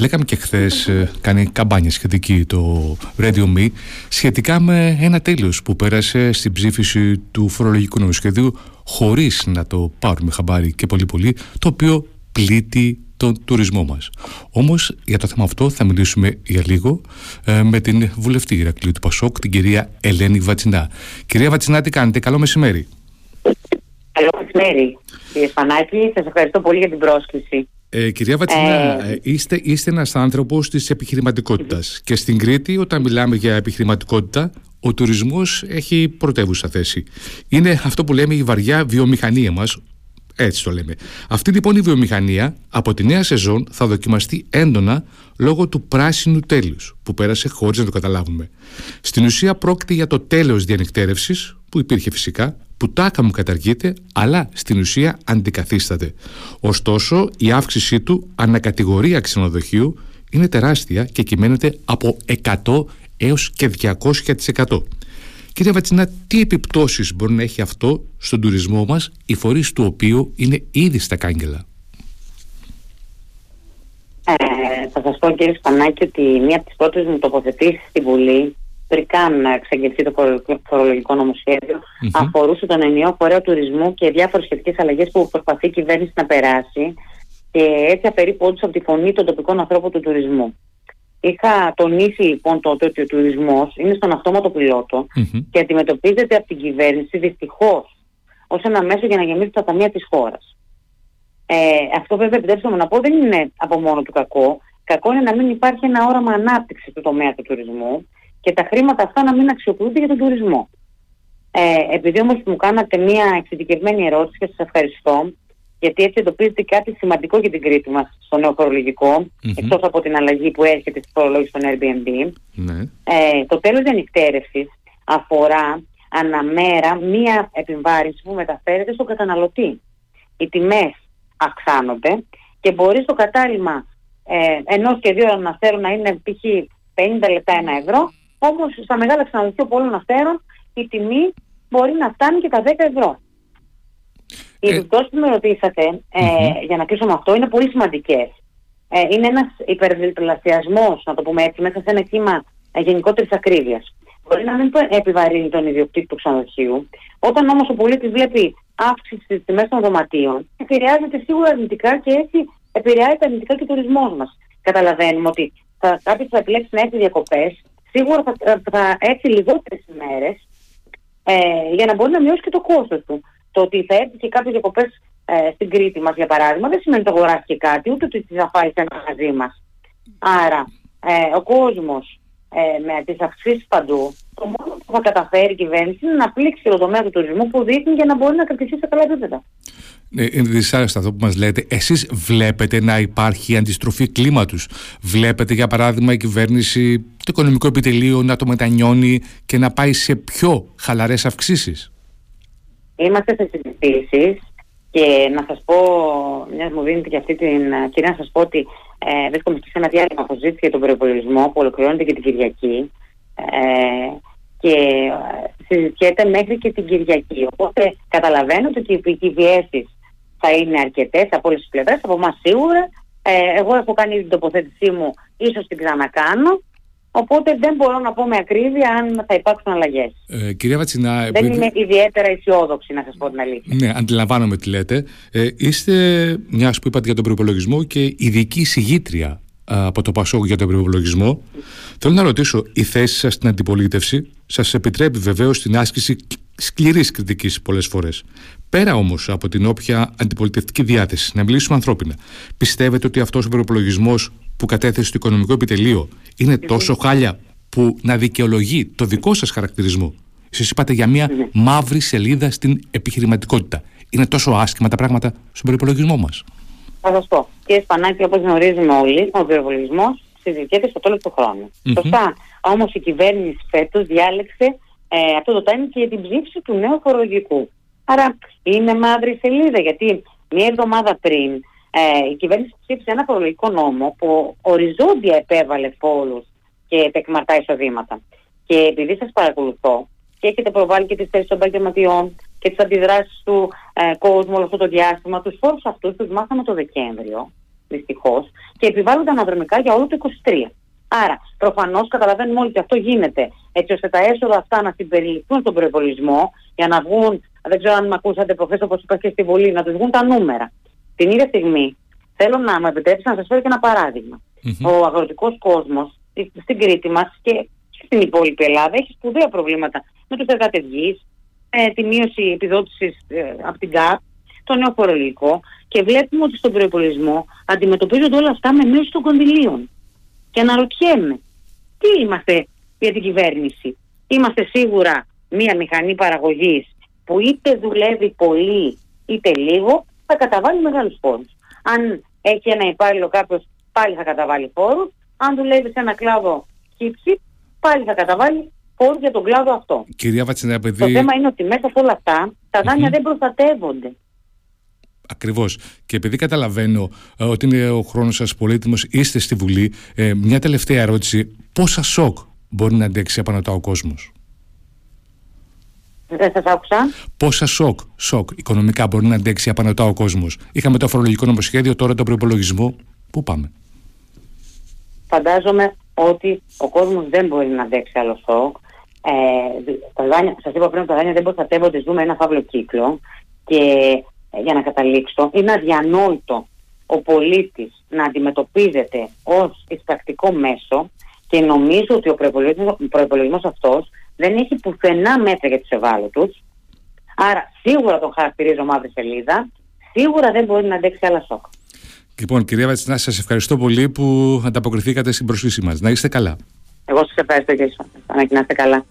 Λέγαμε και χθες, κάνει καμπάνια σχετική το Radio Me, σχετικά με ένα τέλος που πέρασε στην ψήφιση του φορολογικού νομοσχεδίου χωρίς να το πάρουμε χαμπάρι και πολύ, το οποίο πλήττει τον τουρισμό μας. Όμως για το θέμα αυτό θα μιλήσουμε για λίγο με την βουλευτή Ηρακλείου του Πασόκ, την κυρία Ελένη Βατσινά. Κυρία Βατσινά, τι κάνετε? Καλό μεσημέρι. Καλό μεσημέρι, κύριε Σπανάκη. Σας ευχαριστώ πολύ για την πρόσκληση. Κυρία Βατσινά, είστε ένας άνθρωπος της επιχειρηματικότητας και στην Κρήτη, όταν μιλάμε για επιχειρηματικότητα, ο τουρισμός έχει πρωτεύουσα θέση. Είναι αυτό που λέμε η βαριά βιομηχανία μας, έτσι το λέμε. Αυτή λοιπόν η βιομηχανία από τη νέα σεζόν θα δοκιμαστεί έντονα λόγω του πράσινου τέλους που πέρασε χωρίς να το καταλάβουμε. Στην ουσία πρόκειται για το τέλος διανυκτέρευσης που υπήρχε φυσικά, που τάκα μου καταργείται, αλλά στην ουσία αντικαθίσταται. Ωστόσο, η αύξησή του ανακατηγορία ξενοδοχείου είναι τεράστια και κυμαίνεται από 100 έως και 200%. Κύριε Βατσινά, τι επιπτώσεις μπορεί να έχει αυτό στον τουρισμό μας, οι φορείς του οποίου είναι ήδη στα κάγκελα? Θα σας πω, κύριε Σπανάκη, ότι μία από τις πρώτες μου τοποθετήσεις στη Βουλή, πριν καν ξαγγελθεί το φορολογικό νομοσχέδιο, αφορούσε τον ενιαίο φορέα τουρισμού και διάφορες σχετικές αλλαγές που προσπαθεί η κυβέρνηση να περάσει, και έτσι αφαιρεί πόντους από τη φωνή των τοπικών ανθρώπων του τουρισμού. Είχα τονίσει λοιπόν τότε ότι ο τουρισμός είναι στον αυτόματο πιλότο και αντιμετωπίζεται από την κυβέρνηση δυστυχώς ως ένα μέσο για να γεμίσει τα ταμεία της χώρας. Αυτό βέβαια, επιτρέψτε μου να πω, δεν είναι από μόνο του κακό. Κακό είναι να μην υπάρχει ένα όραμα ανάπτυξης του τομέα του τουρισμού και τα χρήματα αυτά να μην αξιοποιούνται για τον τουρισμό. Επειδή όμως μου κάνατε μια εξειδικευμένη ερώτηση και σας ευχαριστώ, γιατί έτσι εντοπίζεται κάτι σημαντικό για την Κρήτη μας στο νέο φορολογικό, εκτός από την αλλαγή που έρχεται στη φορολόγηση των Airbnb. Το τέλος διανυκτέρευσης αφορά αναμέρα μία επιβάρυνση που μεταφέρεται στον καταναλωτή. Οι τιμές αυξάνονται και μπορεί στο κατάλημα ενός και δύο αναστέρων να είναι π.χ. 50 λεπτά €1, όμως στα μεγάλα ξενοδοχεία πολλών αστέρων η τιμή μπορεί να φτάνει και τα €10. Οι επιπτώσεις που με ρωτήσατε, για να κλείσω με αυτό, είναι πολύ σημαντικές. Είναι ένας υπερδιπλασιασμός, να το πούμε έτσι, μέσα σε ένα κύμα γενικότερης ακρίβειας. Μπορεί να μην επιβαρύνει τον ιδιοκτήτη του ξενοδοχείου. Όταν όμως ο πολίτης βλέπει αύξηση στις τιμές των δωματίων, επηρεάζεται σίγουρα αρνητικά και έτσι επηρεάζεται αρνητικά και ο τουρισμός μας. Καταλαβαίνουμε ότι κάποιος θα επιλέξει να έχει διακοπές, σίγουρα θα έχει λιγότερες ημέρες για να μπορεί να μειώσει και το κόστος του. Το ότι θα έρθει και κάποιες διακοπές στην Κρήτη μας, για παράδειγμα, δεν σημαίνει ότι αγοράσει και κάτι, ούτε ότι θα φάει σε ένα μαζί μας. Άρα, ο κόσμος με τις αυξήσεις παντού, το μόνο που θα καταφέρει η κυβέρνηση είναι να πλήξει το τομέα του τουρισμού που δείχνει για να μπορεί να κρατηθεί σε καλά επίπεδα. Είναι δυσάρεστο αυτό που μας λέτε. Εσείς βλέπετε να υπάρχει αντιστροφή κλίματος? Βλέπετε, για παράδειγμα, η κυβέρνηση, το οικονομικό επιτελείο να το μετανιώνει και να πάει σε πιο χαλαρές αυξήσεις? Είμαστε σε συζητήσεις και να σας πω, μιας μου δίνετε και αυτή την κυρία, να σας πω ότι βρίσκομαι σε ένα διάλειμμα αποζήτηση για τον προϋπολογισμό που ολοκληρώνεται και την Κυριακή και συζητιέται μέχρι και την Κυριακή. Οπότε καταλαβαίνω ότι οι πιέσεις θα είναι αρκετές από όλες τις πλευρές, από εμάς σίγουρα. Εγώ έχω κάνει την τοποθέτησή μου, ίσως την ξανακάνω. Οπότε δεν μπορώ να πω με ακρίβεια αν θα υπάρξουν αλλαγές. Κυρία Βατσινά, δεν είμαι ιδιαίτερα αισιόδοξη, να σας πω την αλήθεια. Ναι, αντιλαμβάνομαι τι λέτε. Είστε, μια που είπατε για τον προϋπολογισμό, και ειδική συγγήτρια από το Πασόκ για τον προϋπολογισμό. Θέλω να ρωτήσω, η θέση σας στην αντιπολίτευση σας επιτρέπει βεβαίως την άσκηση σκληρής κριτικής πολλές φορές. Πέρα όμως από την όποια αντιπολιτευτική διάθεση, να μιλήσουμε ανθρώπινα, πιστεύετε ότι αυτός ο προϋπολογισμός που κατέθεσε το οικονομικό επιτελείο είναι τόσο χάλια που να δικαιολογεί το δικό σας χαρακτηρισμό? Εσείς είπατε για μια μαύρη σελίδα στην επιχειρηματικότητα. Είναι τόσο άσχημα τα πράγματα στον προϋπολογισμό μας? Θα σας πω. Κύριε Σπανάκη, όπως γνωρίζουμε όλοι, ο προϋπολογισμός συζητιέται στο τέλος του χρόνου. Σωστά. Όμως η κυβέρνηση φέτος διάλεξε αυτό το timing και για την ψήφιση του νέου φορολογικού. Άρα είναι μαύρη σελίδα, γιατί μια εβδομάδα πριν η κυβέρνηση ψήφισε ένα φορολογικό νόμο που οριζόντια επέβαλε φόρους και τεκμαρτά εισοδήματα. Και επειδή σας παρακολουθώ και έχετε προβάλει και τις θέσεις των επαγγελματιών και τις αντιδράσεις του κόσμου όλο αυτό το διάστημα, τους φόρους αυτούς τους μάθαμε το Δεκέμβριο δυστυχώς, και επιβάλλονται αναδρομικά για όλο το 2023. Άρα, προφανώς καταλαβαίνουμε όλοι ότι αυτό γίνεται έτσι ώστε τα έσοδα αυτά να συμπεριληφθούν στον προϋπολογισμό για να βγουν, δεν ξέρω αν με ακούσατε προχθές, όπως είπα και στη Βουλή, να τους βγουν τα νούμερα. Την ίδια στιγμή, θέλω να μου επιτρέψετε να σας φέρω και ένα παράδειγμα. Ο αγροτικός κόσμος στην Κρήτη μας και στην υπόλοιπη Ελλάδα έχει σπουδαία προβλήματα με τους εργάτες γης, τη μείωση επιδότησης από την ΚΑΠ, το νέο φορολογικό, και βλέπουμε ότι στον προϋπολογισμό αντιμετωπίζονται όλα αυτά με μείωση των κονδυλίων. Και αναρωτιέμαι, τι είμαστε για την κυβέρνηση? Είμαστε σίγουρα μία μηχανή παραγωγής που είτε δουλεύει πολύ είτε λίγο θα καταβάλει μεγάλους φόρους. Αν έχει ένα υπάλληλο κάποιος, πάλι θα καταβάλει φόρους. Αν δουλεύει σε ένα κλάδο χύψη, πάλι θα καταβάλει φόρους για τον κλάδο αυτό. Κυρία Βατσινά, παιδί... Το θέμα είναι ότι μέσα σε όλα αυτά τα δάνεια δεν προστατεύονται. Ακριβώς. Και επειδή καταλαβαίνω ότι είναι ο χρόνος σας πολύτιμος, είστε στη Βουλή, μια τελευταία ερώτηση. Πόσα σοκ μπορεί να αντέξει απανωτά ο κόσμος? Δεν σας άκουσα. Πόσα σοκ οικονομικά μπορεί να αντέξει απανωτά ο κόσμος? Είχαμε το φορολογικό νομοσχέδιο, τώρα το προϋπολογισμό. Πού πάμε? Φαντάζομαι ότι ο κόσμος δεν μπορεί να αντέξει άλλο σοκ. Σας είπα πριν, τα δάνεια δεν προστατεύονται, ζούμε ένα φαύλο κύκλο. Και για να καταλήξω, είναι αδιανόητο ο πολίτης να αντιμετωπίζεται ως εισπρακτικό μέσο, και νομίζω ότι ο προϋπολογισμός αυτός δεν έχει πουθενά μέτρα για τους ευάλωτους. Άρα σίγουρα τον χαρακτηρίζω μαύρη σελίδα, σίγουρα δεν μπορεί να αντέξει άλλα σοκ. Λοιπόν, κυρία Βατσινά, σας ευχαριστώ πολύ που ανταποκριθήκατε στην πρόσκλησή μας. Να είστε καλά. Εγώ σας ευχαριστώ, κύριε Σωνα, να είστε καλά.